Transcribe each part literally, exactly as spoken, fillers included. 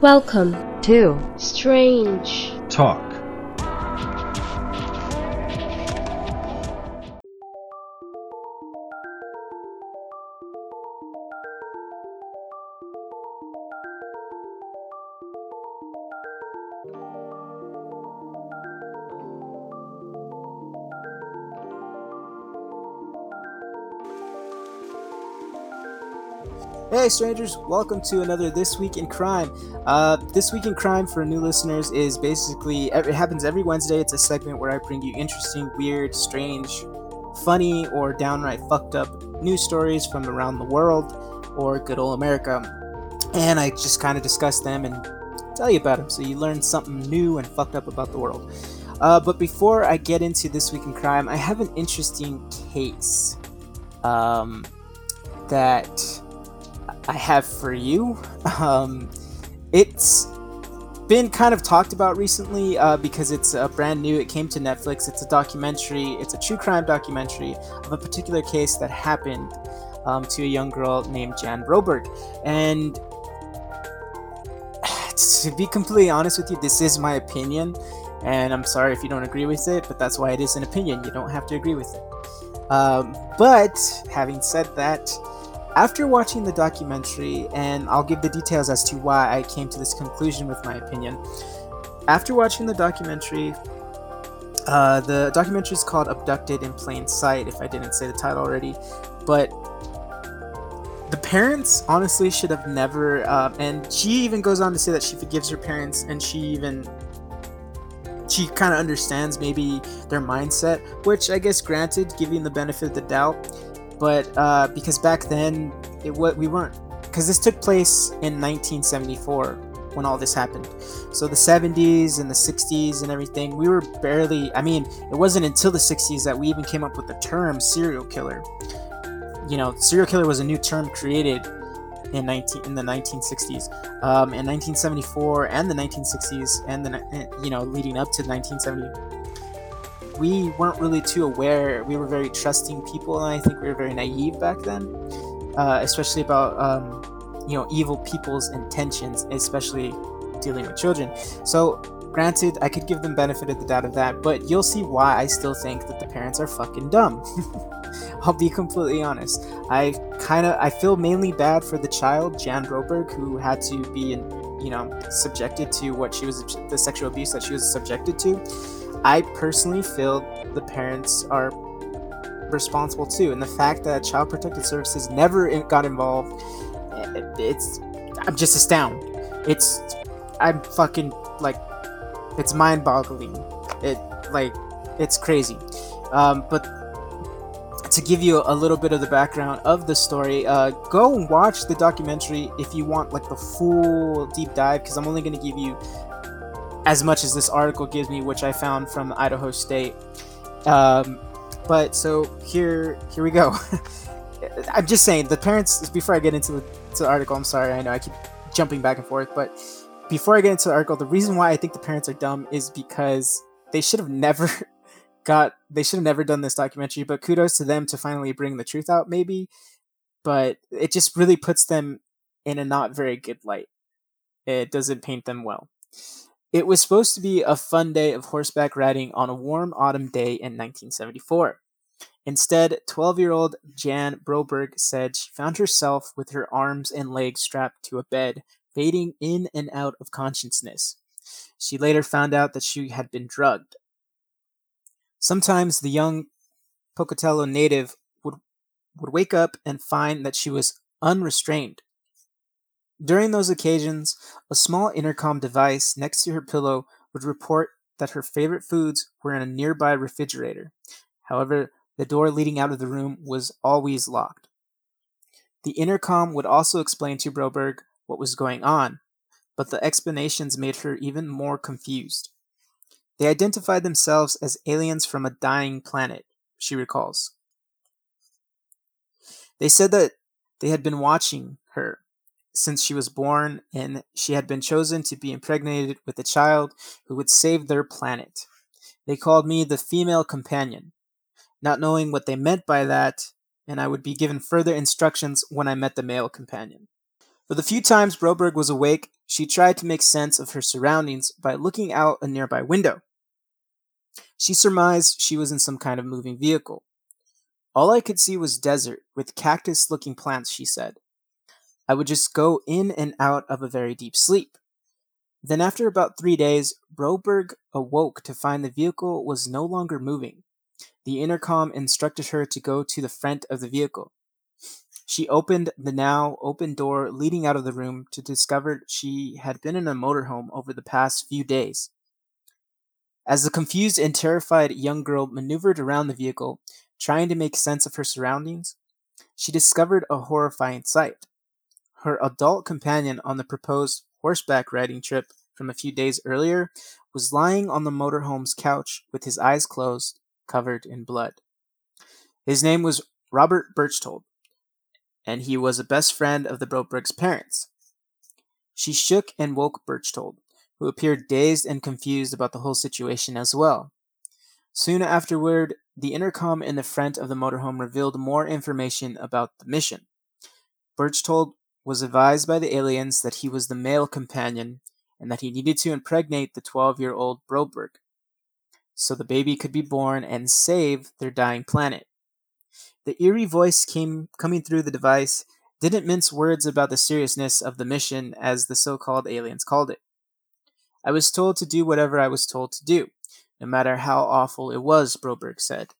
Welcome to Strange Talk. Hey strangers, welcome to another This Week in Crime. Uh, This Week in Crime, for new listeners, is basically, it happens every Wednesday. It's a segment where I bring you interesting, weird, strange, funny, or downright fucked up news stories from around the world or good old America. And I just kind of discuss them and tell you about them so you learn something new and fucked up about the world. Uh, but before I get into This Week in Crime, I have an interesting case um, that... I have for you. Um, it's been kind of talked about recently uh, because it's uh, brand new. It came to Netflix. It's a documentary. It's a true crime documentary of a particular case that happened um, to a young girl named Jan Broberg. And to be completely honest with you, this is my opinion, and I'm sorry if you don't agree with it, but that's why it is an opinion. You don't have to agree with it. Um, but having said that, after watching the documentary, and I'll give the details as to why I came to this conclusion with my opinion. After watching the documentary, uh, the documentary is called Abducted in Plain Sight, if I didn't say the title already. But the parents honestly should have never, uh, and she even goes on to say that she forgives her parents, and she even... she kind of understands maybe their mindset, which I guess granted, giving the benefit of the doubt. But uh, because back then, it what we weren't, because this took place in nineteen seventy-four when all this happened. So the seventies and the sixties and everything, we were barely. I mean, it wasn't until the sixties that we even came up with the term serial killer. You know, serial killer was a new term created in nineteen in the nineteen sixties, um, in nineteen seventy-four and the nineteen sixties, and the you know leading up to nineteen seventy. We weren't really too aware. We were very trusting people, and I think we were very naive back then, uh, especially about um, you know evil people's intentions, especially dealing with children. So, granted, I could give them benefit of the doubt of that, but you'll see why I still think that the parents are fucking dumb. I'll be completely honest. I kind of I feel mainly bad for the child, Jan Broberg, who had to be in, you know subjected to what she was the sexual abuse that she was subjected to. I personally feel the parents are responsible too, and the fact that Child Protective Services never got involved, it's, I'm just astounded. It's, I'm fucking, like, it's mind-boggling. It, like, it's crazy. Um, but to give you a little bit of the background of the story, uh, go and watch the documentary if you want, like, the full deep dive, because I'm only going to give you as much as this article gives me, which I found from Idaho State. Um, but so here, here we go. I'm just saying, the parents, before I get into the, to the article, I'm sorry, I know I keep jumping back and forth, but before I get into the article, the reason why I think the parents are dumb is because they should have never got, they should have never done this documentary, but kudos to them to finally bring the truth out maybe, but it just really puts them in a not very good light. It doesn't paint them well. It was supposed to be a fun day of horseback riding on a warm autumn day in nineteen seventy-four. Instead, twelve-year-old Jan Broberg said she found herself with her arms and legs strapped to a bed, fading in and out of consciousness. She later found out that she had been drugged. Sometimes the young Pocatello native would, would wake up and find that she was unrestrained. During those occasions, a small intercom device next to her pillow would report that her favorite foods were in a nearby refrigerator. However, the door leading out of the room was always locked. The intercom would also explain to Broberg what was going on, but the explanations made her even more confused. They identified themselves as aliens from a dying planet, she recalls. They said that they had been watching her since she was born, and she had been chosen to be impregnated with a child who would save their planet. They called me the female companion, not knowing what they meant by that, and I would be given further instructions when I met the male companion. For the few times Broberg was awake, she tried to make sense of her surroundings by looking out a nearby window. She surmised she was in some kind of moving vehicle. All I could see was desert, with cactus-looking plants, she said. I would just go in and out of a very deep sleep. Then after about three days, Broberg awoke to find the vehicle was no longer moving. The intercom instructed her to go to the front of the vehicle. She opened the now open door leading out of the room to discover she had been in a motorhome over the past few days. As the confused and terrified young girl maneuvered around the vehicle, trying to make sense of her surroundings, she discovered a horrifying sight. Her adult companion on the proposed horseback riding trip from a few days earlier was lying on the motorhome's couch with his eyes closed, covered in blood. His name was Robert Berchtold, and he was a best friend of the Broberg's parents. She shook and woke Berchtold, who appeared dazed and confused about the whole situation as well. Soon afterward, the intercom in the front of the motorhome revealed more information about the mission. Berchtold was advised by the aliens that he was the male companion and that he needed to impregnate the twelve-year-old Broberg so the baby could be born and save their dying planet. The eerie voice came coming through the device didn't mince words about the seriousness of the mission, as the so-called aliens called it. I was told to do whatever I was told to do, no matter how awful it was, Broberg said.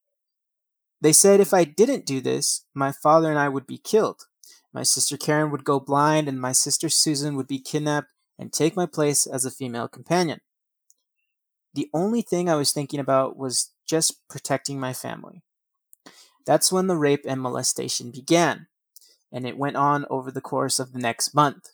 They said if I didn't do this, my father and I would be killed. My sister Karen would go blind, and my sister Susan would be kidnapped and take my place as a female companion. The only thing I was thinking about was just protecting my family. That's when the rape and molestation began, and it went on over the course of the next month.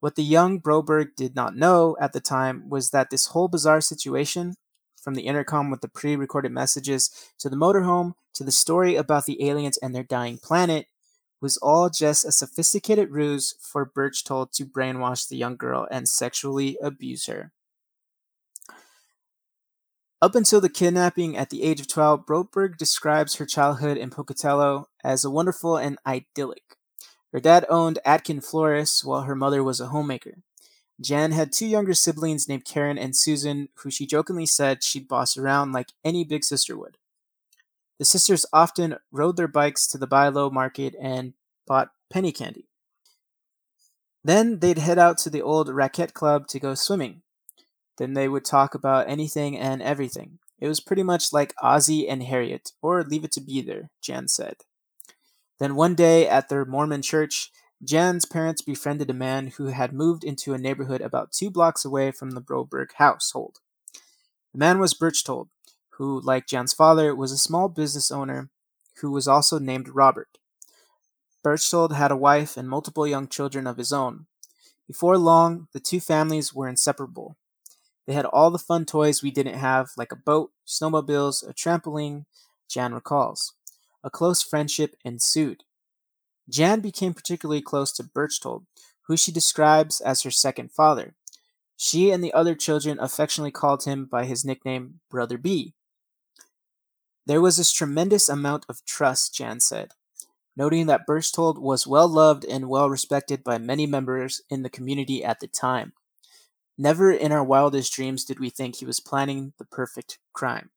What the young Broberg did not know at the time was that this whole bizarre situation, from the intercom with the pre-recorded messages to the motorhome to the story about the aliens and their dying planet, was all just a sophisticated ruse for Berchtold to brainwash the young girl and sexually abuse her. Up until the kidnapping at the age of twelve, Broberg describes her childhood in Pocatello as a wonderful and idyllic. Her dad owned Atkin Florists while her mother was a homemaker. Jan had two younger siblings named Karen and Susan, who she jokingly said she'd boss around like any big sister would. The sisters often rode their bikes to the buy-low market and bought penny candy. Then they'd head out to the old racquet club to go swimming. Then they would talk about anything and everything. It was pretty much like Ozzy and Harriet, or Leave It to Beaver, Jan said. Then one day at their Mormon church, Jan's parents befriended a man who had moved into a neighborhood about two blocks away from the Broberg household. The man was Berchtold, who, like Jan's father, was a small business owner who was also named Robert. Berchtold had a wife and multiple young children of his own. Before long, the two families were inseparable. They had all the fun toys we didn't have, like a boat, snowmobiles, a trampoline, Jan recalls. A close friendship ensued. Jan became particularly close to Berchtold, who she describes as her second father. She and the other children affectionately called him by his nickname, Brother B. There was this tremendous amount of trust, Jan said, noting that Berchtold was well-loved and well-respected by many members in the community at the time. Never in our wildest dreams did we think he was planning the perfect crime.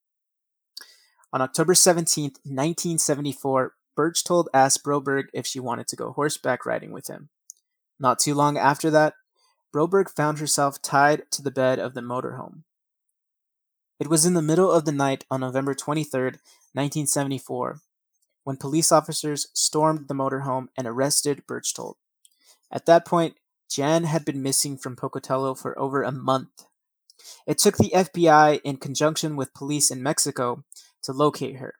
On October seventeenth, nineteen seventy-four, Berchtold asked Broberg if she wanted to go horseback riding with him. Not too long after that, Broberg found herself tied to the bed of the motorhome. It was in the middle of the night on November twenty-third, nineteen seventy-four, when police officers stormed the motorhome and arrested Berchtold. At that point, Jan had been missing from Pocatello for over a month. It took the F B I, in conjunction with police in Mexico, to locate her.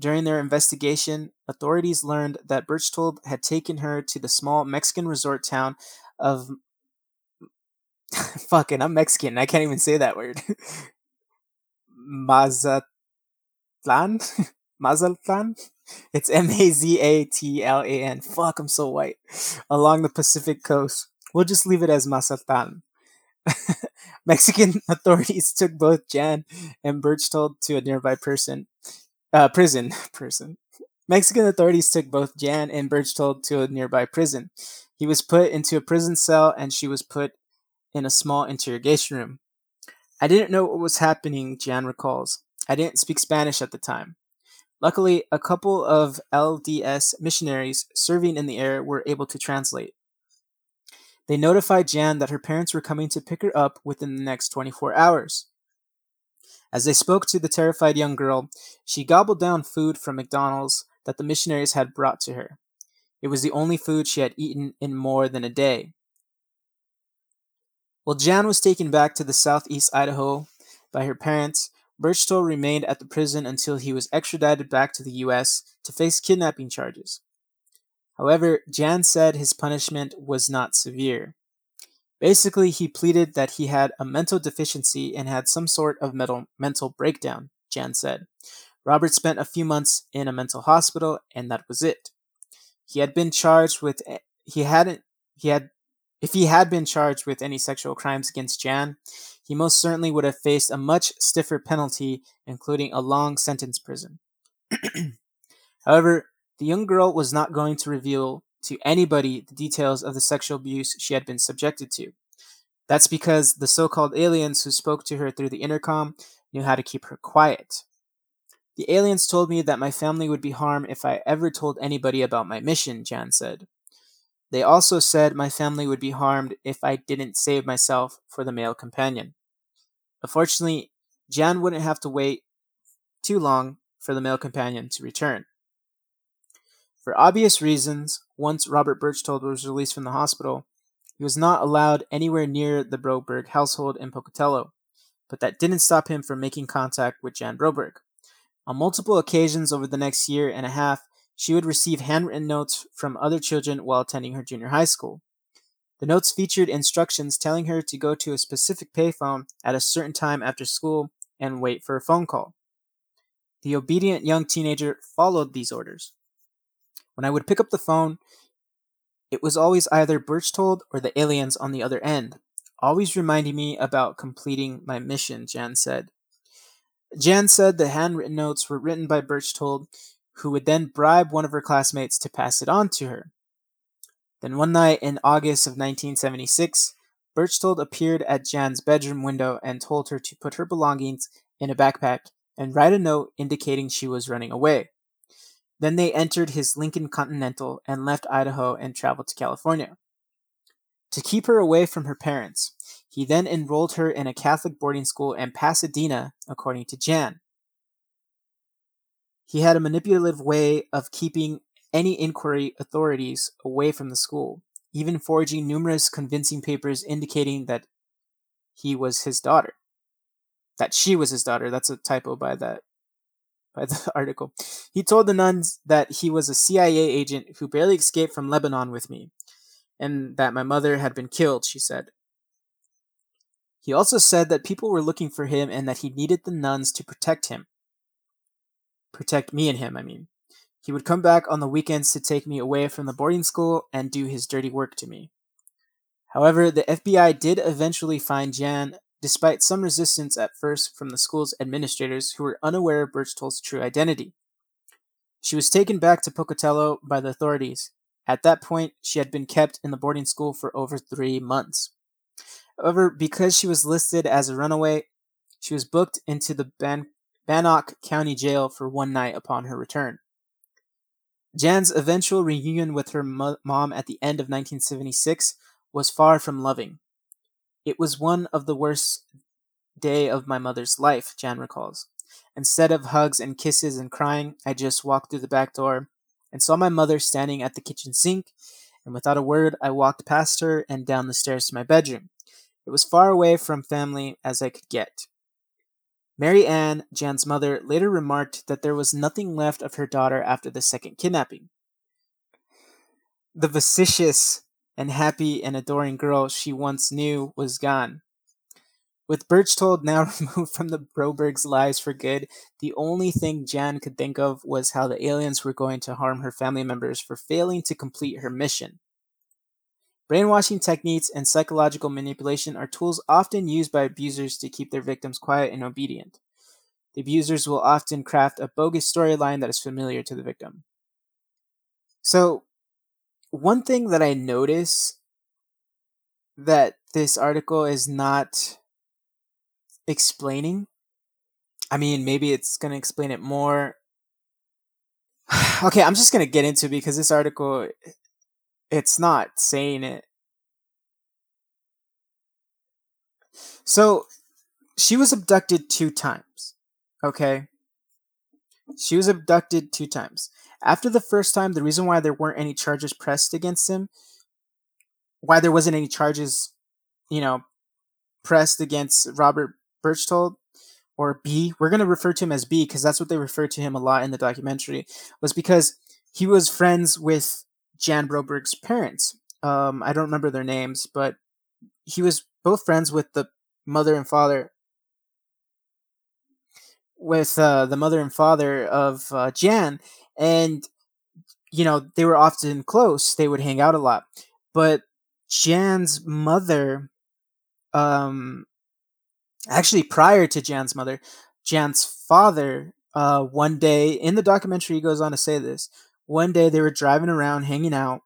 During their investigation, authorities learned that Berchtold had taken her to the small Mexican resort town of... Fucking, I'm Mexican, I can't even say that word. Mazatlan? Mazatlan? It's M A Z A T L A N. Fuck, I'm so white. Along the Pacific coast. We'll just leave it as Mazatlan. Mexican authorities took both Jan and Berchtold to a nearby person. Uh, prison. Person. Mexican authorities took both Jan and Berchtold to a nearby prison. He was put into a prison cell, and she was put in a small interrogation room. I didn't know what was happening, Jan recalls. I didn't speak Spanish at the time. Luckily, a couple of L D S missionaries serving in the air were able to translate. They notified Jan that her parents were coming to pick her up within the next twenty-four hours. As they spoke to the terrified young girl, she gobbled down food from McDonald's that the missionaries had brought to her. It was the only food she had eaten in more than a day. While Jan was taken back to the southeast Idaho by her parents, Berchtold remained at the prison until he was extradited back to the U S to face kidnapping charges. However, Jan said his punishment was not severe. Basically, he pleaded that he had a mental deficiency and had some sort of mental, mental breakdown, Jan said. Robert spent a few months in a mental hospital, and that was it. He had been charged with he hadn't he had if he had been charged with any sexual crimes against Jan, he most certainly would have faced a much stiffer penalty, including a long sentence prison. However, the young girl was not going to reveal to anybody the details of the sexual abuse she had been subjected to. That's because the so-called aliens who spoke to her through the intercom knew how to keep her quiet. The aliens told me that my family would be harmed if I ever told anybody about my mission, Jan said. They also said my family would be harmed if I didn't save myself for the male companion. Unfortunately, Jan wouldn't have to wait too long for the male companion to return. For obvious reasons, once Robert Berchtold was released from the hospital, he was not allowed anywhere near the Broberg household in Pocatello, but that didn't stop him from making contact with Jan Broberg. On multiple occasions over the next year and a half, she would receive handwritten notes from other children while attending her junior high school. The notes featured instructions telling her to go to a specific payphone at a certain time after school and wait for a phone call. The obedient young teenager followed these orders. When I would pick up the phone, it was always either Berchtold or the aliens on the other end, always reminding me about completing my mission, Jan said. Jan said the handwritten notes were written by Berchtold, who would then bribe one of her classmates to pass it on to her. Then one night in August of nineteen seventy-six, Berchtold appeared at Jan's bedroom window and told her to put her belongings in a backpack and write a note indicating she was running away. Then they entered his Lincoln Continental and left Idaho and traveled to California. To keep her away from her parents, he then enrolled her in a Catholic boarding school in Pasadena, according to Jan. He had a manipulative way of keeping any inquiry authorities away from the school, even forging numerous convincing papers indicating that he was his daughter. That she was his daughter. That's a typo by that by the article. He told the nuns that he was a C I A agent who barely escaped from Lebanon with me, and that my mother had been killed, she said. He also said that people were looking for him and that he needed the nuns to protect him. Protect me and him, I mean. He would come back on the weekends to take me away from the boarding school and do his dirty work to me. However, the F B I did eventually find Jan, despite some resistance at first from the school's administrators who were unaware of Berchtold's true identity. She was taken back to Pocatello by the authorities. At that point, she had been kept in the boarding school for over three months. However, because she was listed as a runaway, she was booked into the Ban- Bannock County Jail for one night upon her return. Jan's eventual reunion with her mo- mom at the end of nineteen seventy-six was far from loving. It was one of the worst day of my mother's life, Jan recalls. Instead of hugs and kisses and crying, I just walked through the back door and saw my mother standing at the kitchen sink, and without a word, I walked past her and down the stairs to my bedroom. It was far away from family as I could get. Mary Ann, Jan's mother, later remarked that there was nothing left of her daughter after the second kidnapping. The vicious and happy and adoring girl she once knew was gone. With Berchtold now removed from the Brobergs' lives for good, the only thing Jan could think of was how the aliens were going to harm her family members for failing to complete her mission. Brainwashing techniques and psychological manipulation are tools often used by abusers to keep their victims quiet and obedient. The abusers will often craft a bogus storyline that is familiar to the victim. So, one thing that I notice that this article is not explaining, I mean, maybe it's going to explain it more. Okay, I'm just going to get into it because this article, it's not saying it. So, she was abducted two times, okay? She was abducted two times. After the first time, the reason why there weren't any charges pressed against him, why there wasn't any charges, you know, pressed against Robert Berchtold, or B, we're going to refer to him as B because that's what they refer to him a lot in the documentary, was because he was friends with Jan Broberg's parents. Um, I don't remember their names, but he was both friends with the mother and father, with uh, the mother and father of uh, Jan. And, you know, they were often close. They would hang out a lot. But Jan's mother, um, actually prior to Jan's mother, Jan's father, uh, one day, in the documentary he goes on to say this, one day they were driving around, hanging out,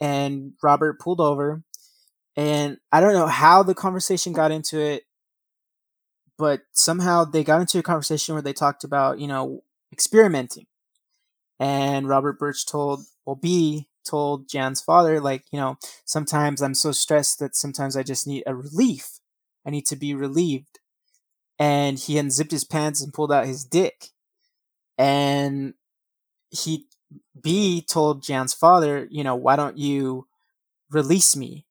and Robert pulled over. And I don't know how the conversation got into it, but somehow they got into a conversation where they talked about, you know, experimenting. And Robert Berchtold, well, B, told Jan's father, like, you know, sometimes I'm so stressed that sometimes I just need a relief. I need to be relieved. And he unzipped his pants and pulled out his dick. And he, B, told Jan's father, you know, why don't you release me?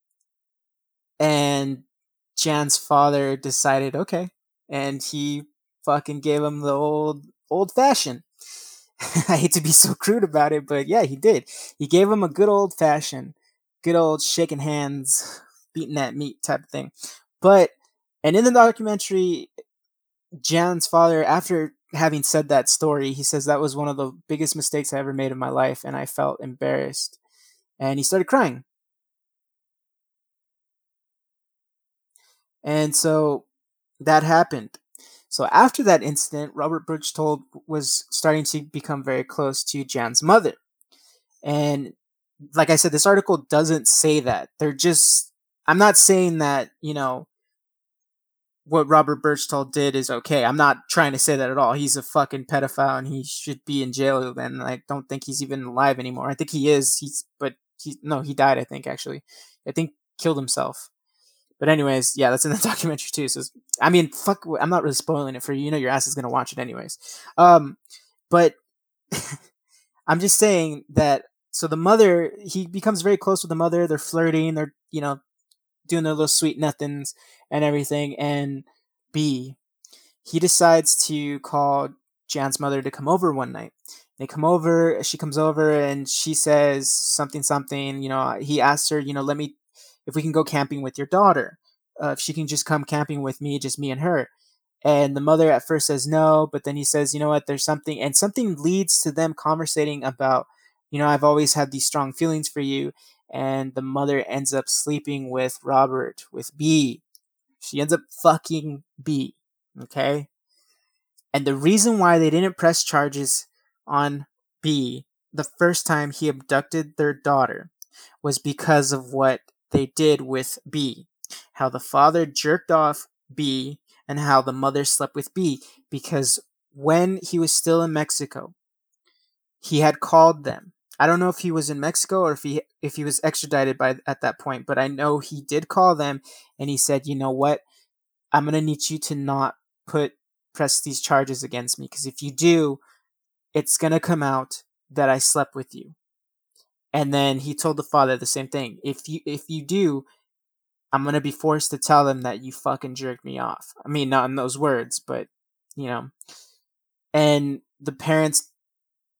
And Jan's father decided, okay. And he fucking gave him the old, old fashioned. I hate to be so crude about it, but yeah, he did. He gave him a good old fashioned, good old shaking hands, beating that meat type of thing. But, and in the documentary, Jan's father, after having said that story, he says, that was one of the biggest mistakes I ever made in my life. And I felt embarrassed. And he started crying. And so that happened. So after that incident, Robert Berchtold was starting to become very close to Jan's mother. And like I said, this article doesn't say that. They're just, I'm not saying that, you know, what Robert Berchtold did is okay. I'm not trying to say that at all. He's a fucking pedophile and he should be in jail. And I don't think he's even alive anymore. I think he is. He's, but he, no, he died, I think, actually. I think killed himself. But anyways, yeah, that's in the documentary too. So, I mean, fuck, I'm not really spoiling it for you. You know your ass is going to watch it anyways. Um, but I'm just saying that, so the mother, he becomes very close with the mother. They're flirting. They're, you know, doing their little sweet nothings and everything. And B, he decides to call Jan's mother to come over one night. They come over, she comes over, and she says something, something. You know, he asks her, you know, let me, if we can go camping with your daughter, uh, if she can just come camping with me, just me and her. And the mother at first says no, but then he says, you know what, there's something, and something leads to them conversating about, you know, I've always had these strong feelings for you. And the mother ends up sleeping with Robert, with B. She ends up fucking B, okay? And the reason why they didn't press charges on B the first time he abducted their daughter was because of what they did with B, how the father jerked off B, and how the mother slept with B, because when he was still in Mexico, he had called them. I don't know if he was in Mexico or if he if he was extradited by at that point, but I know he did call them, and he said, you know what, I'm gonna need you to not put press these charges against me, because if you do, it's gonna come out that I slept with you. And then he told the father the same thing. If you if you do, I'm going to be forced to tell them that you fucking jerked me off. I mean, not in those words, but, you know. And the parents,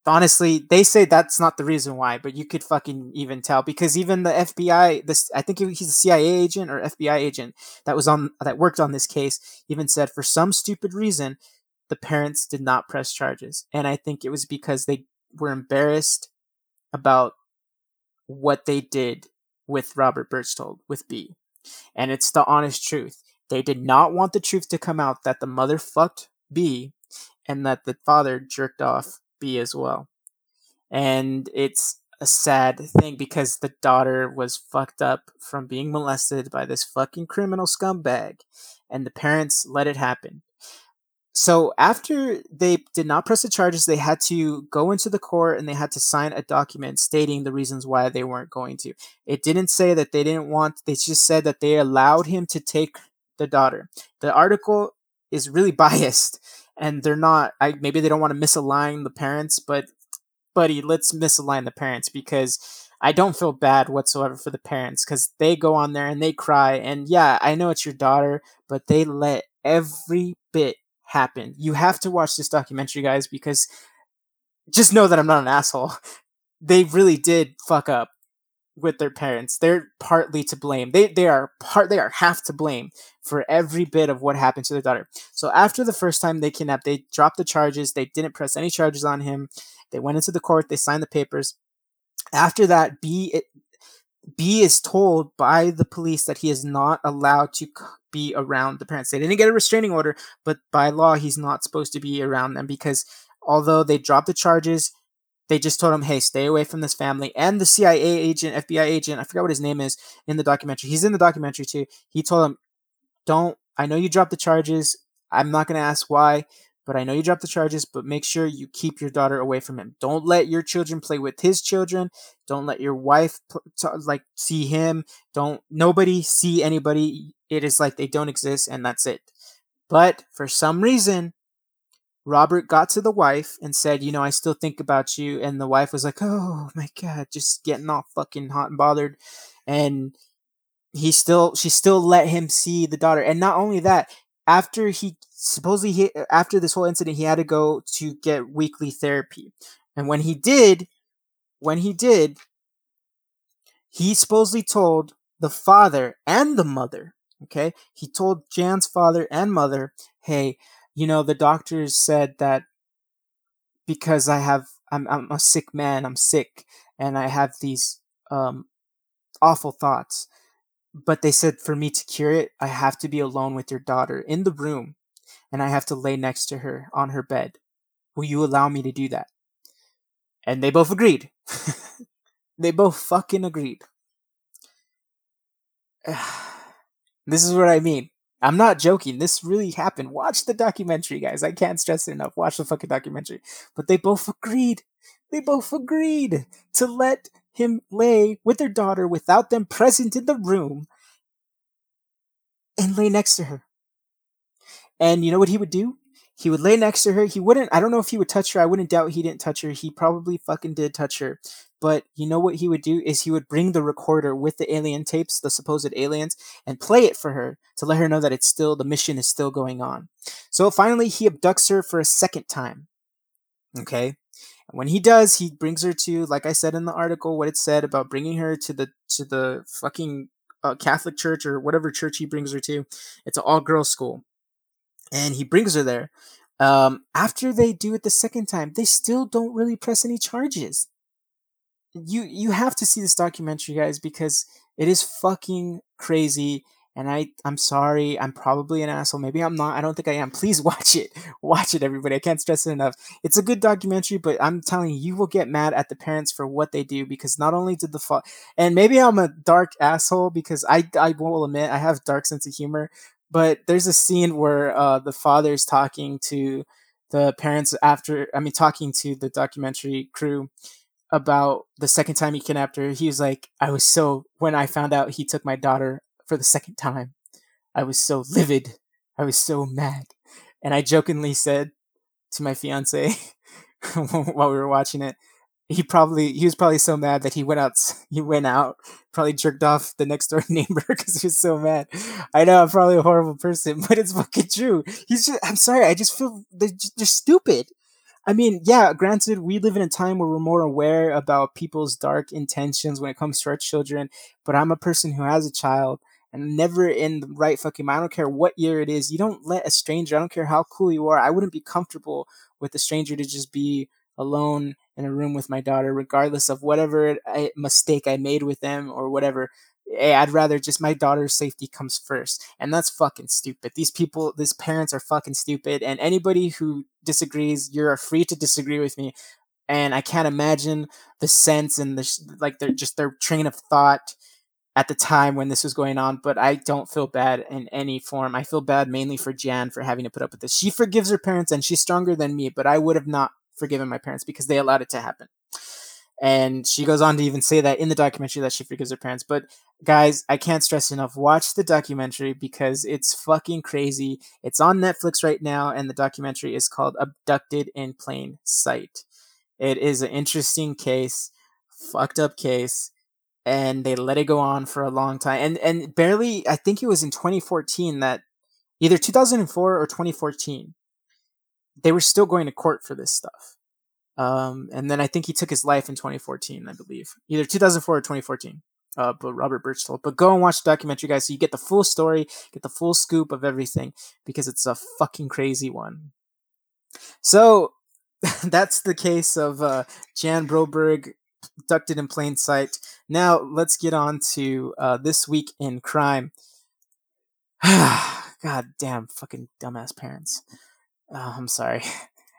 honestly, they say that's not the reason why, but you could fucking even tell. Because even the F B I, this I think he's a C I A agent or F B I agent that was on that worked on this case, even said for some stupid reason, the parents did not press charges. And I think it was because they were embarrassed about what they did with Robert Berchtold, with B. And it's the honest truth. They did not want the truth to come out that the mother fucked B and that the father jerked off B as well. And it's a sad thing because the daughter was fucked up from being molested by this fucking criminal scumbag, and the parents let it happen. So after they did not press the charges, they had to go into the court and they had to sign a document stating the reasons why they weren't going to. It didn't say that they didn't want, they just said that they allowed him to take the daughter. The article is really biased and they're not, I, maybe they don't want to misalign the parents, but buddy, let's misalign the parents, because I don't feel bad whatsoever for the parents, because they go on there and they cry. And yeah, I know it's your daughter, but they let every bit happen. You have to watch this documentary, guys, because just know that I'm not an asshole. They really did fuck up with their parents. They're partly to blame. They they are part they are half to blame for every bit of what happened to their daughter. So after the first time they kidnapped, they dropped the charges. They didn't press any charges on him. They went into the court, they signed the papers. After that, B it, B is told by the police that he is not allowed to be around the parents. They didn't get a restraining order, but by law, he's not supposed to be around them, because although they dropped the charges, they just told him, hey, stay away from this family. And the C I A agent, F B I agent, I forgot what his name is in the documentary. He's in the documentary too. He told him, don't, I know you dropped the charges. I'm not going to ask why, but I know you dropped the charges, but make sure you keep your daughter away from him. Don't let your children play with his children. Don't let your wife, like, see him. Don't, nobody see anybody. It is like they don't exist, and that's it. But for some reason, Robert got to the wife and said, you know, I still think about you. And the wife was like, oh my God, just getting all fucking hot and bothered. And he still, she still let him see the daughter. And not only that, after he, supposedly, he, after this whole incident, he had to go to get weekly therapy. And when he did, when he did, he supposedly told the father and the mother, okay? He told Jan's father and mother, hey, you know, the doctors said that because I have, I'm, I'm a sick man, I'm sick, and I have these um, awful thoughts. But they said for me to cure it, I have to be alone with your daughter in the room, and I have to lay next to her on her bed. Will you allow me to do that? And they both agreed. They both fucking agreed. This is what I mean. I'm not joking. This really happened. Watch the documentary, guys. I can't stress it enough. Watch the fucking documentary. But they both agreed. They both agreed to let him lay with their daughter without them present in the room and lay next to her. And you know what he would do? He would lay next to her. He wouldn't, I don't know if he would touch her. I wouldn't doubt he didn't touch her. He probably fucking did touch her. But you know what he would do is he would bring the recorder with the alien tapes, the supposed aliens, and play it for her to let her know that it's still, the mission is still going on. So finally he abducts her for a second time. Okay. When he does, he brings her to, like I said in the article, what it said about bringing her to the to the fucking uh, Catholic church or whatever church he brings her to. It's an all-girls school. And he brings her there. Um, after they do it the second time, they still don't really press any charges. You you have to see this documentary, guys, because it is fucking crazy. And I, I'm sorry, I'm probably an asshole. Maybe I'm not. I don't think I am. Please watch it. Watch it, everybody. I can't stress it enough. It's a good documentary, but I'm telling you, you will get mad at the parents for what they do, because not only did the fa- and maybe I'm a dark asshole, because I, I will admit I have dark sense of humor, but there's a scene where uh, the father's talking to the parents after, I mean, talking to the documentary crew about the second time he kidnapped her. He was like, I was so, when I found out he took my daughter for the second time, I was so livid. I was so mad. And I jokingly said to my fiance while we were watching it, he probably, he was probably so mad that he went out, he went out, probably jerked off the next door neighbor because he was so mad. I know I'm probably a horrible person, but it's fucking true. He's just, I'm sorry. I just feel they're just, they're stupid. I mean, yeah, granted, we live in a time where we're more aware about people's dark intentions when it comes to our children, but I'm a person who has a child. And never in the right fucking mind. I don't care what year it is. You don't let a stranger, I don't care how cool you are, I wouldn't be comfortable with a stranger to just be alone in a room with my daughter, regardless of whatever I, mistake I made with them or whatever. Hey, I'd rather just, my daughter's safety comes first. And that's fucking stupid. These people, these parents are fucking stupid. And anybody who disagrees, you're free to disagree with me. And I can't imagine the sense and the, like they're just their train of thought at the time when this was going on. But I don't feel bad in any form. I feel bad mainly for Jan for having to put up with this. She forgives her parents and she's stronger than me, but I would have not forgiven my parents because they allowed it to happen. And she goes on to even say that in the documentary that she forgives her parents. But guys, I can't stress enough, watch the documentary because it's fucking crazy. It's on Netflix right now, and the documentary is called Abducted in Plain Sight. It is an interesting case, fucked up case, and they let it go on for a long time. And and barely, I think it was in twenty fourteen that, either two thousand four or twenty fourteen, they were still going to court for this stuff. Um, and then I think he took his life in twenty fourteen, I believe. Either two thousand four or twenty fourteen, uh, but Robert Berchtold. But go and watch the documentary, guys, so you get the full story, get the full scoop of everything, because it's a fucking crazy one. So that's the case of uh, Jan Broberg, abducted in plain sight. Now let's get on to uh, This Week in Crime. God damn fucking dumbass parents. Oh, I'm sorry.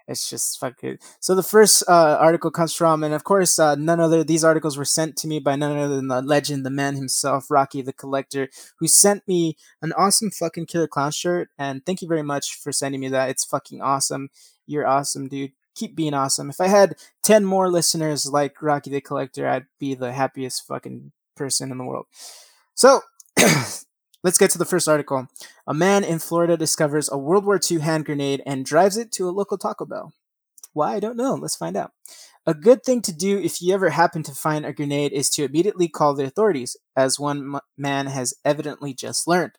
It's just fucking... So the first uh, article comes from, and of course, uh, none other... These articles were sent to me by none other than the legend, the man himself, Rocky the Collector, who sent me an awesome fucking Killer Clown shirt, and thank you very much for sending me that. It's fucking awesome. You're awesome, dude. Keep being awesome. If I had ten more listeners like Rocky the Collector, I'd be the happiest fucking person in the world. So... Let's get to the first article. A man in Florida discovers a World War Two hand grenade and drives it to a local Taco Bell. Why? I don't know. Let's find out. A good thing to do if you ever happen to find a grenade is to immediately call the authorities, as one m- man has evidently just learned.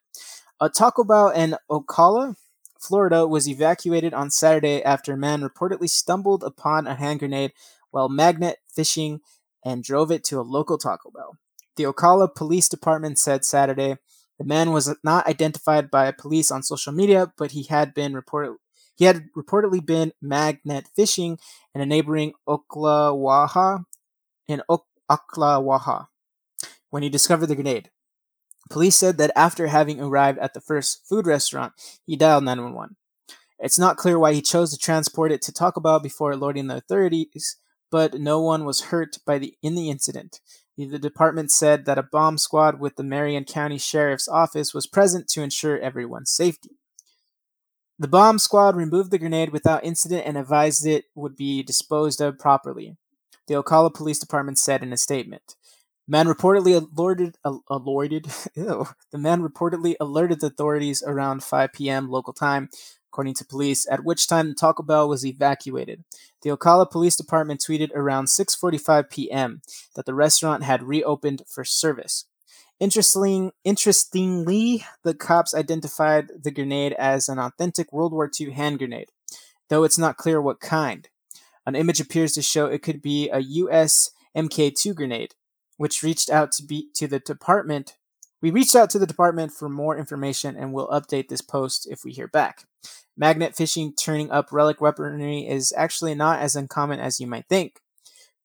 A Taco Bell in Ocala, Florida, was evacuated on Saturday after a man reportedly stumbled upon a hand grenade while magnet fishing and drove it to a local Taco Bell. The Ocala Police Department said Saturday. The man was not identified by police on social media, but he had been reported he had reportedly been magnet fishing in a neighboring Oklawaha in o- Oklawaha when he discovered the grenade. Police said that after having arrived at the first food restaurant, he dialed nine one one. It's not clear why he chose to transport it to Taco Bell before alerting the authorities, but no one was hurt by the in the incident. The department said that a bomb squad with the Marion County Sheriff's Office was present to ensure everyone's safety. The bomb squad removed the grenade without incident and advised it would be disposed of properly, the Ocala Police Department said in a statement. The man reportedly alerted, al- alerted, ew, the man reportedly alerted the authorities around five p.m. local time, according to police, at which time the Taco Bell was evacuated. The Ocala Police Department tweeted around six forty-five p.m. that the restaurant had reopened for service. Interesting, interestingly, the cops identified the grenade as an authentic World War Two hand grenade, though it's not clear what kind. An image appears to show it could be a U S M K two grenade, which reached out to be to the department. We reached out to the department for more information and will update this post if we hear back. Magnet fishing turning up relic weaponry is actually not as uncommon as you might think.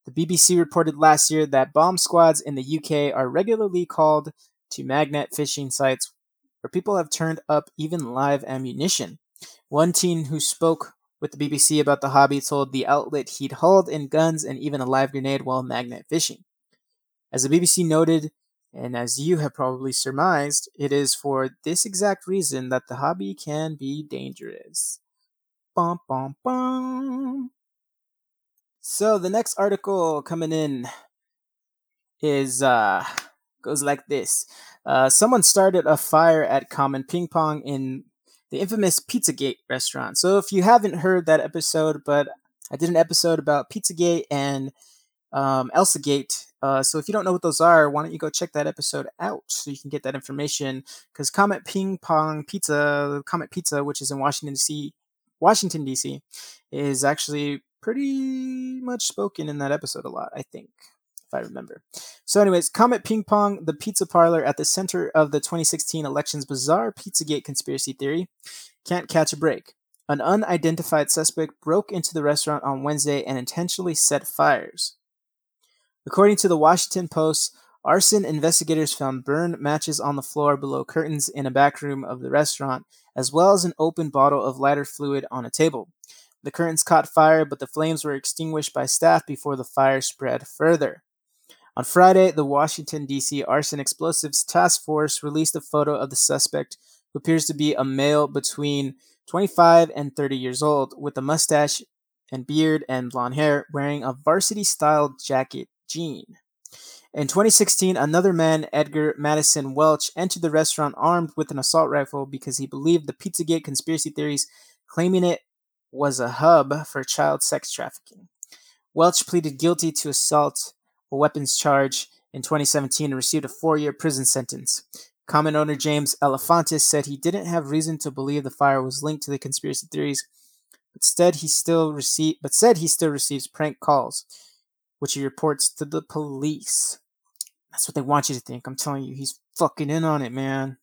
The B B C reported last year that bomb squads in the U K are regularly called to magnet fishing sites where people have turned up even live ammunition. One teen who spoke with the B B C about the hobby told the outlet he'd hauled in guns and even a live grenade while magnet fishing. As the B B C noted, and as you have probably surmised, it is for this exact reason that the hobby can be dangerous. Bum, bum, bum. So the next article coming in is uh, goes like this. Uh, someone started a fire at Comet Ping Pong in the infamous Pizzagate restaurant. So if you haven't heard that episode, but I did an episode about Pizzagate and um, Elsagate. Uh, so if you don't know what those are, why don't you go check that episode out so you can get that information? Because Comet Ping Pong Pizza, Comet Pizza, which is in Washington D C, Washington D C, is actually pretty much spoken in that episode a lot, I think, if I remember. So, anyways, Comet Ping Pong, the pizza parlor at the center of the twenty sixteen election's bizarre Pizzagate conspiracy theory, can't catch a break. An unidentified suspect broke into the restaurant on Wednesday and intentionally set fires. According to the Washington Post, arson investigators found burn matches on the floor below curtains in a back room of the restaurant, as well as an open bottle of lighter fluid on a table. The curtains caught fire, but the flames were extinguished by staff before the fire spread further. On Friday, the Washington, D C Arson Explosives Task Force released a photo of the suspect, who appears to be a male between twenty-five and thirty years old, with a mustache and beard and blonde hair, wearing a varsity-style jacket jean. In twenty sixteen, another man, Edgar Madison Welch, entered the restaurant armed with an assault rifle because he believed the Pizzagate conspiracy theories, claiming it was a hub for child sex trafficking. Welch pleaded guilty to assault a weapons charge in twenty seventeen and received a four-year prison sentence. Common owner James Alefantis said he didn't have reason to believe the fire was linked to the conspiracy theories, but said he still received, but said he still receives prank calls, which he reports to the police. That's what they want you to think. I'm telling you, he's fucking in on it, man.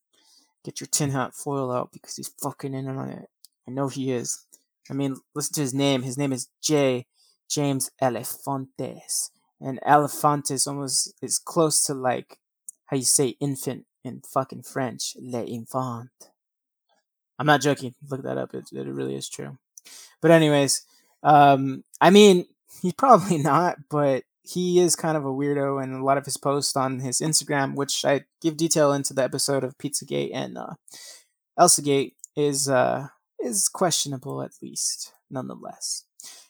Get your tin hat foil out because he's fucking in on it. I know he is. I mean, listen to his name. His name is J. James Alefantis. And Alefantis almost is close to, like, how you say infant in fucking French. Le Infant. I'm not joking. Look that up. It, it really is true. But anyways, um, I mean, he's probably not, but he is kind of a weirdo, and a lot of his posts on his Instagram, which I give detail into the episode of Pizzagate and uh, Elsagate, is uh, is questionable, at least, nonetheless.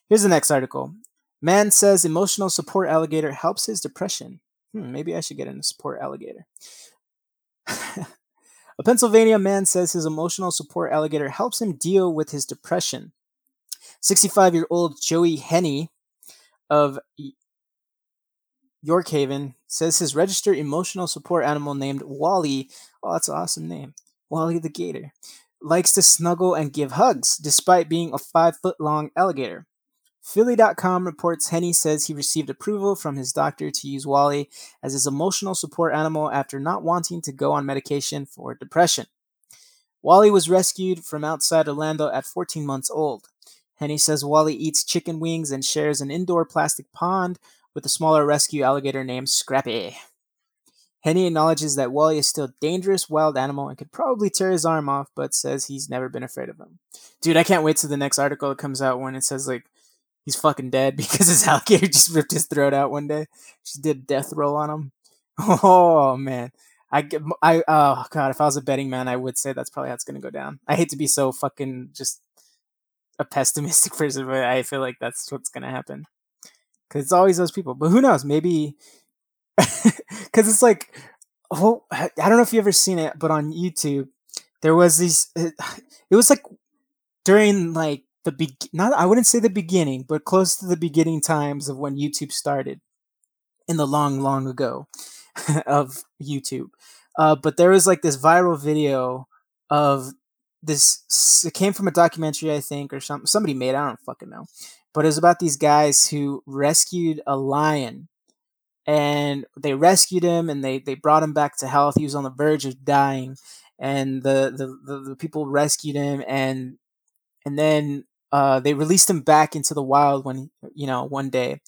Here's the next article. Man says emotional support alligator helps his depression. Hmm, maybe I should get into support alligator. A Pennsylvania man says his emotional support alligator helps him deal with his depression. sixty-five-year-old Joey Henny of York Haven says his registered emotional support animal named Wally, oh, that's an awesome name, Wally the gator, likes to snuggle and give hugs, despite being a five-foot-long alligator. Philly dot com reports Henny says he received approval from his doctor to use Wally as his emotional support animal after not wanting to go on medication for depression. Wally was rescued from outside Orlando at fourteen months old. Henny says Wally eats chicken wings and shares an indoor plastic pond with a smaller rescue alligator named Scrappy. Henny acknowledges that Wally is still a dangerous wild animal and could probably tear his arm off, but says he's never been afraid of him. Dude, I can't wait till the next article that comes out when it says, like, he's fucking dead because his alligator just ripped his throat out one day. Just did a death roll on him. Oh, man. I, I, oh, God, if I was a betting man, I would say that's probably how it's going to go down. I hate to be so fucking just a pessimistic person, but I feel like that's what's going to happen. Because it's always those people. But who knows? Maybe... Because it's like... Oh, I don't know if you've ever seen it, but on YouTube, there was these... It, it was like during like the... Be- not I wouldn't say the beginning, but close to the beginning times of when YouTube started. In the long, long ago of YouTube. Uh, but there was like this viral video of this... It came from a documentary, I think, or something. Somebody made, I don't fucking know. But it was about these guys who rescued a lion, and they rescued him, and they, they brought him back to health. He was on the verge of dying, and the the, the, the people rescued him, and and then uh, they released him back into the wild when you know one day,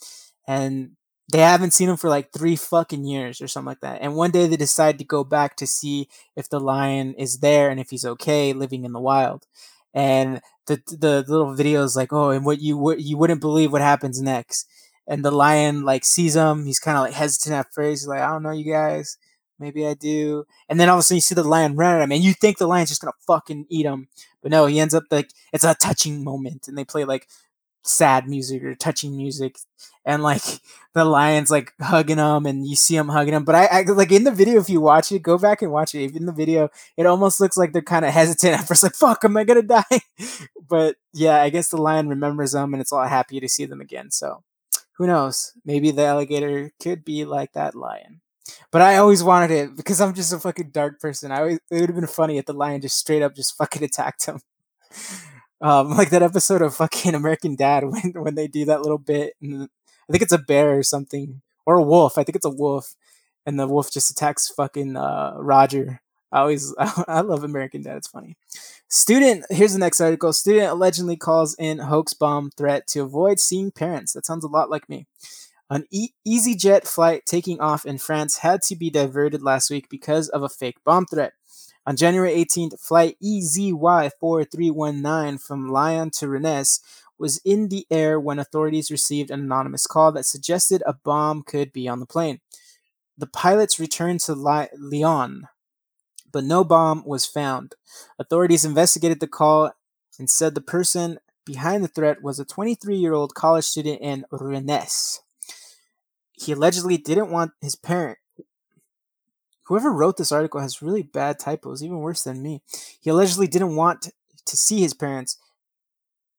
and they haven't seen him for like three fucking years or something like that. And one day they decide to go back to see if the lion is there and if he's okay living in the wild. And the the little video is like, oh, and what you would you wouldn't believe what happens next. And the lion like sees him. He's kind of like hesitant at first. He's like, I don't know, you guys. Maybe I do. And then all of a sudden you see the lion run at him, and you think the lion's just gonna fucking eat him, but no, he ends up like it's a touching moment, and they play like sad music or touching music, and like the lion's like hugging him, and you see him hugging him. But I, I like in the video, if you watch it, go back and watch it. In the video, it almost looks like they're kind of hesitant at first, like "fuck, am I gonna die?" But yeah, I guess the lion remembers them, and it's all happy to see them again. So who knows? Maybe the alligator could be like that lion. But I always wanted it because I'm just a fucking dark person. I always it would have been funny if the lion just straight up just fucking attacked him. Um, like that episode of fucking American Dad when, when they do that little bit. And I think it's a bear or something. Or a wolf. I think it's a wolf. And the wolf just attacks fucking uh, Roger. I always, I, I love American Dad. It's funny. Student, here's the next article. Student allegedly calls in hoax bomb threat to avoid seeing parents. That sounds a lot like me. An e- EasyJet flight taking off in France had to be diverted last week because of a fake bomb threat. On January eighteenth, flight E Z Y four three one nine from Lyon to Rennes was in the air when authorities received an anonymous call that suggested a bomb could be on the plane. The pilots returned to Lyon, but no bomb was found. Authorities investigated the call and said the person behind the threat was a twenty-three-year-old college student in Rennes. He allegedly didn't want his parent. Whoever wrote this article has really bad typos, even worse than me. He allegedly didn't want to see his parents.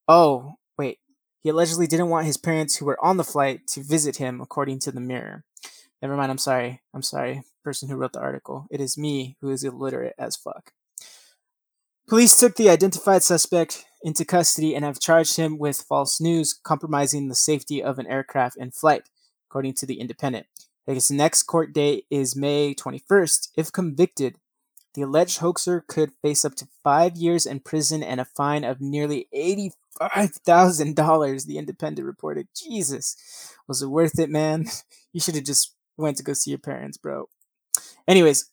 Oh, wait. He allegedly didn't want his parents who were on the flight to visit him, according to the Mirror. Never mind, I'm sorry. I'm sorry, person who wrote the article. It is me who is illiterate as fuck. Police took the identified suspect into custody and have charged him with false news, compromising the safety of an aircraft in flight, according to The Independent. His next court date is May twenty-first. If convicted, the alleged hoaxer could face up to five years in prison and a fine of nearly eighty-five thousand dollars, The Independent reported. Jesus. Was it worth it, man? You should have just went to go see your parents, bro. Anyways,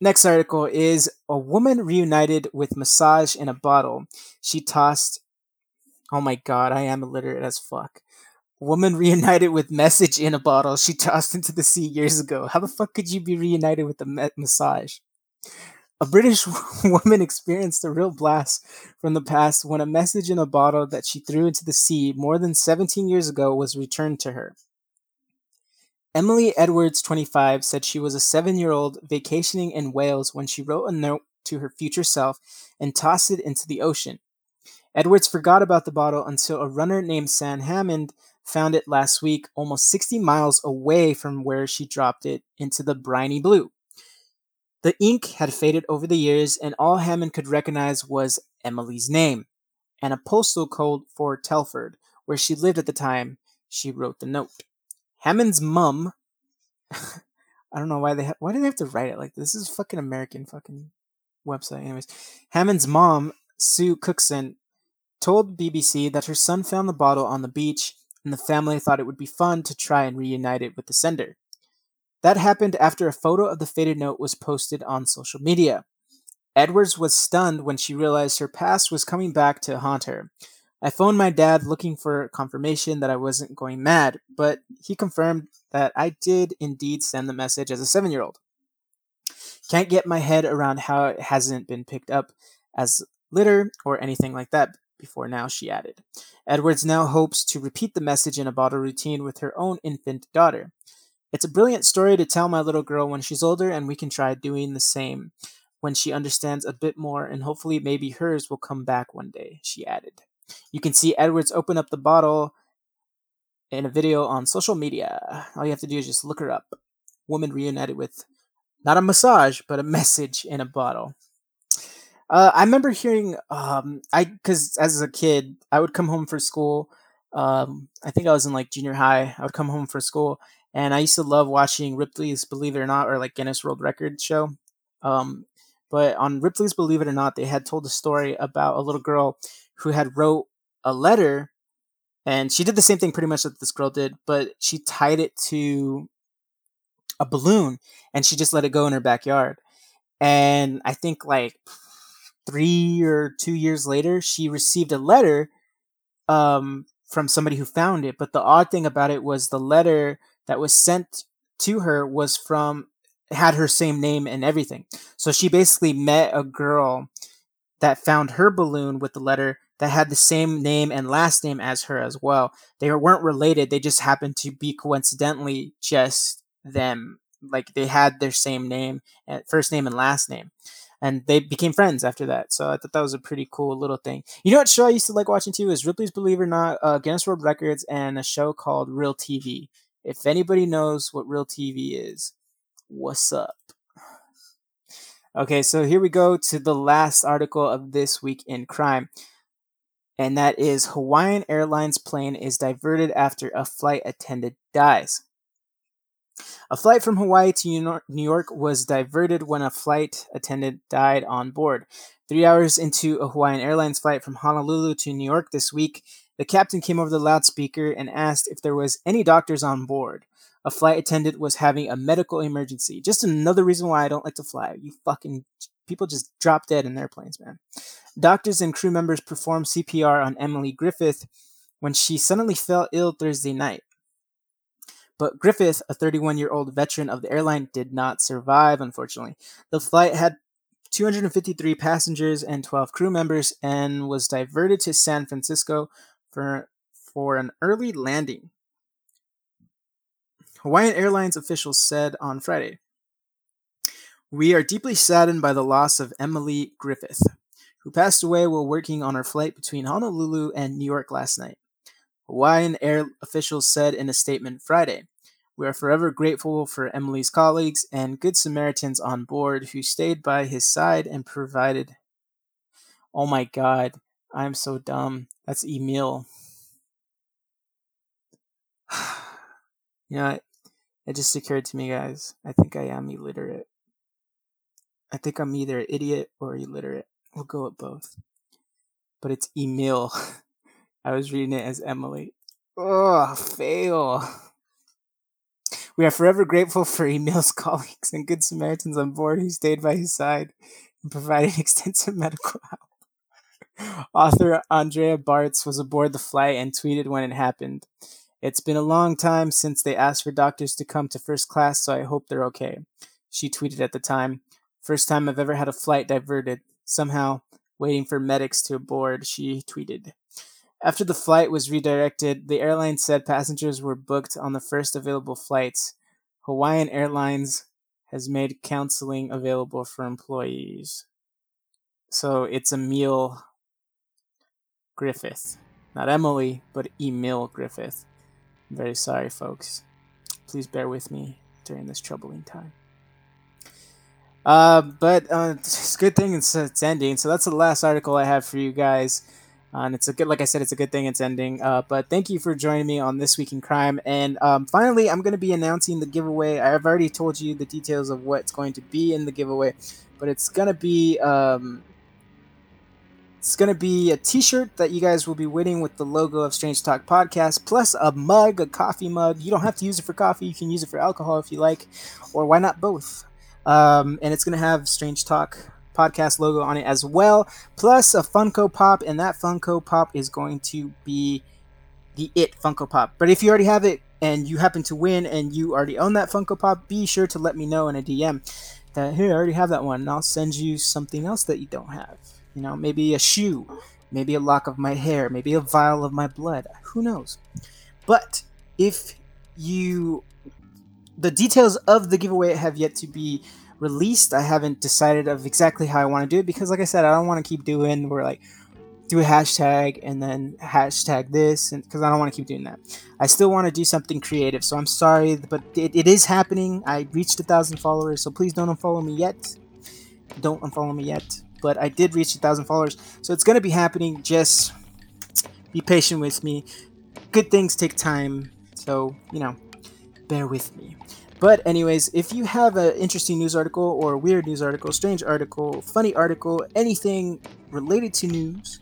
next article is a woman reunited with massage in a bottle. She tossed... Oh my god, I am illiterate as fuck. Woman reunited with message in a bottle she tossed into the sea years ago. How the fuck could you be reunited with a me- massage? A British woman experienced a real blast from the past when a message in a bottle that she threw into the sea more than seventeen years ago was returned to her. Emily Edwards, twenty-five, said she was a seven-year-old vacationing in Wales when she wrote a note to her future self and tossed it into the ocean. Edwards forgot about the bottle until a runner named Sam Hammond found it last week, almost sixty miles away from where she dropped it into the briny blue. The ink had faded over the years, and all Hammond could recognize was Emily's name and a postal code for Telford, where she lived at the time she wrote the note. Hammond's mum, I don't know why they ha- why do they have to write it like this? This is a fucking American fucking website. Anyways, Hammond's mom, Sue Cookson, told B B C that her son found the bottle on the beach, and the family thought it would be fun to try and reunite it with the sender. That happened after a photo of the faded note was posted on social media. Edwards was stunned when she realized her past was coming back to haunt her. I phoned my dad looking for confirmation that I wasn't going mad, but he confirmed that I did indeed send the message as a seven-year-old. Can't get my head around how it hasn't been picked up as litter or anything like that before now, she added. Edwards now hopes to repeat the message in a bottle routine with her own infant daughter. It's a brilliant story to tell my little girl when she's older, and we can try doing the same when she understands a bit more, and hopefully maybe hers will come back one day, she added. You can see Edwards open up the bottle in a video on social media. All you have to do is just look her up. Woman reunited with not a massage, but a message in a bottle. Uh, I remember hearing, um, I, cause as a kid, I would come home for school. Um, I think I was in like junior high. I would come home for school, and I used to love watching Ripley's Believe It or Not, or like Guinness World Records show. Um, but on Ripley's Believe It or Not, they had told a story about a little girl who had wrote a letter, and she did the same thing pretty much that this girl did, but she tied it to a balloon and she just let it go in her backyard. And I think like three or two years later, she received a letter um, from somebody who found it. But the odd thing about it was the letter that was sent to her was from, had her same name and everything. So she basically met a girl that found her balloon with the letter that had the same name and last name as her as well. They weren't related. They just happened to be coincidentally just them. Like they had their same name, first name and last name. And they became friends after that. So I thought that was a pretty cool little thing. You know what show I used to like watching too is Ripley's Believe It or Not, uh, Guinness World Records, and a show called Real T V. If anybody knows what Real T V is, what's up? Okay, so here we go to the last article of this week in crime. And that is Hawaiian Airlines plane is diverted after a flight attendant dies. A flight from Hawaii to New York was diverted when a flight attendant died on board. Three hours into a Hawaiian Airlines flight from Honolulu to New York this week, the captain came over the loudspeaker and asked if there was any doctors on board. A flight attendant was having a medical emergency. Just another reason why I don't like to fly. You fucking people just drop dead in airplanes, man. Doctors and crew members performed C P R on Emily Griffith, when she suddenly fell ill Thursday night. But Griffith, a thirty-one-year-old veteran of the airline, did not survive, unfortunately. The flight had two hundred fifty-three passengers and twelve crew members and was diverted to San Francisco for, for an early landing, Hawaiian Airlines officials said on Friday. We are deeply saddened by the loss of Emily Griffith, who passed away while working on her flight between Honolulu and New York last night, Hawaiian Air officials said in a statement Friday. We are forever grateful for Emily's colleagues and good Samaritans on board who stayed by his side and provided. Oh my God, I'm so dumb. That's Emil. You know, it, it just occurred to me, guys. I think I am illiterate. I think I'm either an idiot or illiterate. We'll go with both. But it's Emil. I was reading it as Emily. Oh, fail. We are forever grateful for Emil's colleagues and good Samaritans on board who stayed by his side and provided extensive medical help. Author Andrea Bartz was aboard the flight and tweeted when it happened. It's been a long time since they asked for doctors to come to first class, so I hope they're okay. She tweeted at the time. First time I've ever had a flight diverted. Somehow, waiting for medics to aboard, she tweeted. After the flight was redirected, the airline said passengers were booked on the first available flights. Hawaiian Airlines has made counseling available for employees. So it's Emil Griffith. Not Emily, but Emil Griffith. I'm very sorry, folks. Please bear with me during this troubling time. Uh, but uh, it's a good thing it's, it's ending. So that's the last article I have for you guys. Uh, and it's a good, like I said, it's a good thing it's ending. Uh, but thank you for joining me on This Week in Crime. And um, finally, I'm going to be announcing the giveaway. I've already told you the details of what's going to be in the giveaway, but it's going to be um, it's going to be a T-shirt that you guys will be winning with the logo of Strange Talk Podcast, plus a mug, a coffee mug. You don't have to use it for coffee; you can use it for alcohol if you like, or why not both? Um, and it's going to have Strange Talk Podcast logo on it as well, plus a Funko Pop, and that Funko Pop is going to be the It Funko Pop. But if you already have it and you happen to win and you already own that Funko Pop, be sure to let me know in a D M that, hey, I already have that one, and I'll send you something else that you don't have. You know, maybe a shoe, maybe a lock of my hair, maybe a vial of my blood, who knows. But if you the details of the giveaway have yet to be released. I haven't decided of exactly how I want to do it because, like I said, I don't want to keep doing where like do a hashtag and then hashtag this, and because I don't want to keep doing that. I still want to do something creative. So I'm sorry, but it, it is happening. I reached a thousand followers, so please don't unfollow me yet. Don't unfollow me yet. But I did reach a thousand followers, so it's gonna be happening. Just be patient with me. Good things take time, so you know, bear with me. But anyways, if you have an interesting news article or a weird news article, strange article, funny article, anything related to news,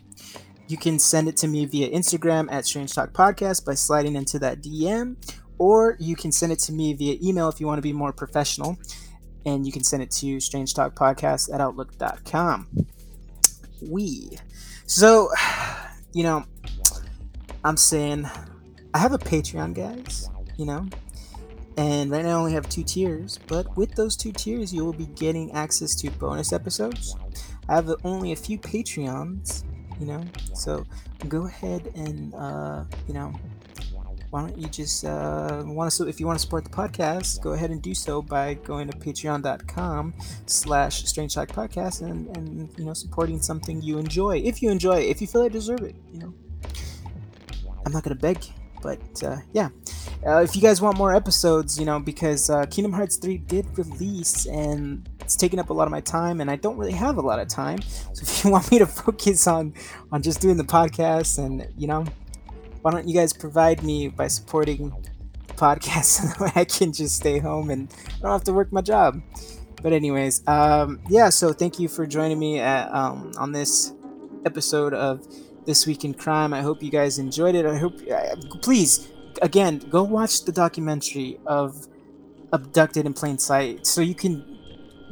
you can send it to me via Instagram at Strange Talk Podcast by sliding into that D M, or you can send it to me via email if you want to be more professional, and you can send it to strange talk podcast at outlook dot com. We. So, you know, I'm saying I have a Patreon, guys, you know. And right now I only have two tiers, but with those two tiers, you will be getting access to bonus episodes. I have only a few Patreons, you know, so go ahead and, uh, you know, why don't you just, uh, want to, if you want to support the podcast, go ahead and do so by going to patreon.com slash Strange Talk Podcast and, and, you know, supporting something you enjoy. If you enjoy it, if you feel I deserve it, you know, I'm not going to beg, but, uh, yeah. Uh, if you guys want more episodes, you know, because uh, Kingdom Hearts three did release and it's taken up a lot of my time and I don't really have a lot of time. So if you want me to focus on, on just doing the podcast and, you know, why don't you guys provide me by supporting the podcast so that I can just stay home and I don't have to work my job. But anyways, um, yeah, so thank you for joining me at, um, on this episode of This Week in Crime. I hope you guys enjoyed it. I hope, uh, please... Again, go watch the documentary of Abducted in Plain Sight so you can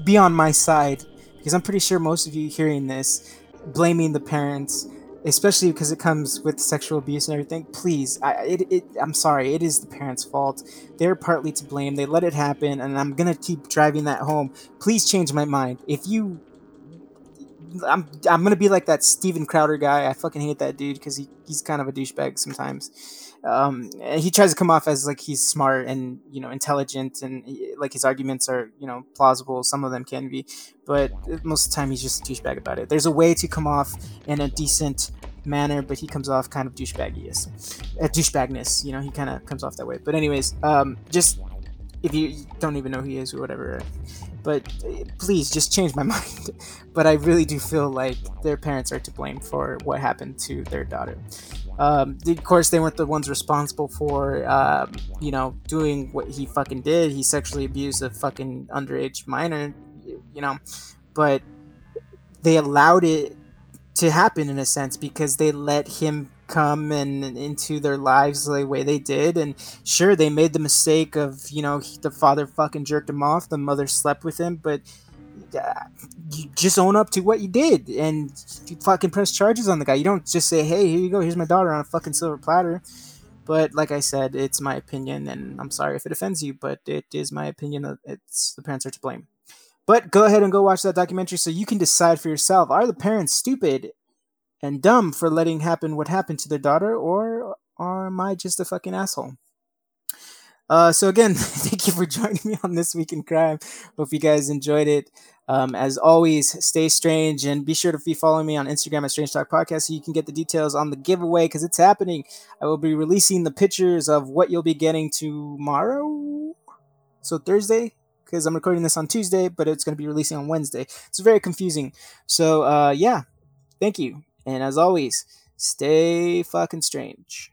be on my side, because I'm pretty sure most of you hearing this, blaming the parents, especially because it comes with sexual abuse and everything, please, I, it, it, I'm sorry, it is the parents' fault. They're partly to blame. They let it happen, and I'm going to keep driving that home. Please change my mind. If you... I'm I'm going to be like that Steven Crowder guy. I fucking hate that dude because he, he's kind of a douchebag sometimes. Um, and he tries to come off as, like, he's smart and, you know, intelligent and, like, his arguments are, you know, plausible. Some of them can be. But most of the time, he's just a douchebag about it. There's a way to come off in a decent manner, but he comes off kind of douchebaggy. Uh, douchebagness, you know, he kind of comes off that way. But anyways, um, just... if you don't even know who he is or whatever, but please just change my mind. But I really do feel like their parents are to blame for what happened to their daughter. Um, of course, they weren't the ones responsible for, uh, you know, doing what he fucking did. He sexually abused a fucking underage minor, you know, but they allowed it to happen in a sense because they let him come and, and into their lives the way they did. And sure, they made the mistake of, you know, he, the father fucking jerked him off, the mother slept with him, but uh, you just own up to what you did and you fucking press charges on the guy. You don't just say, hey, here you go, here's my daughter on a fucking silver platter. But like I said, it's my opinion, and I'm sorry if it offends you, but it is my opinion that it's the parents are to blame. But go ahead and go watch that documentary so you can decide for yourself, are the parents stupid and dumb for letting happen what happened to their daughter, or, or am I just a fucking asshole? Uh, so again, thank you for joining me on This Week in Crime. Hope you guys enjoyed it. Um, as always, stay strange, and be sure to be following me on Instagram at Strange Talk Podcast so you can get the details on the giveaway, because it's happening. I will be releasing the pictures of what you'll be getting tomorrow, so Thursday, because I'm recording this on Tuesday, but it's going to be releasing on Wednesday. It's very confusing. So uh, yeah, thank you. And as always, stay fucking strange.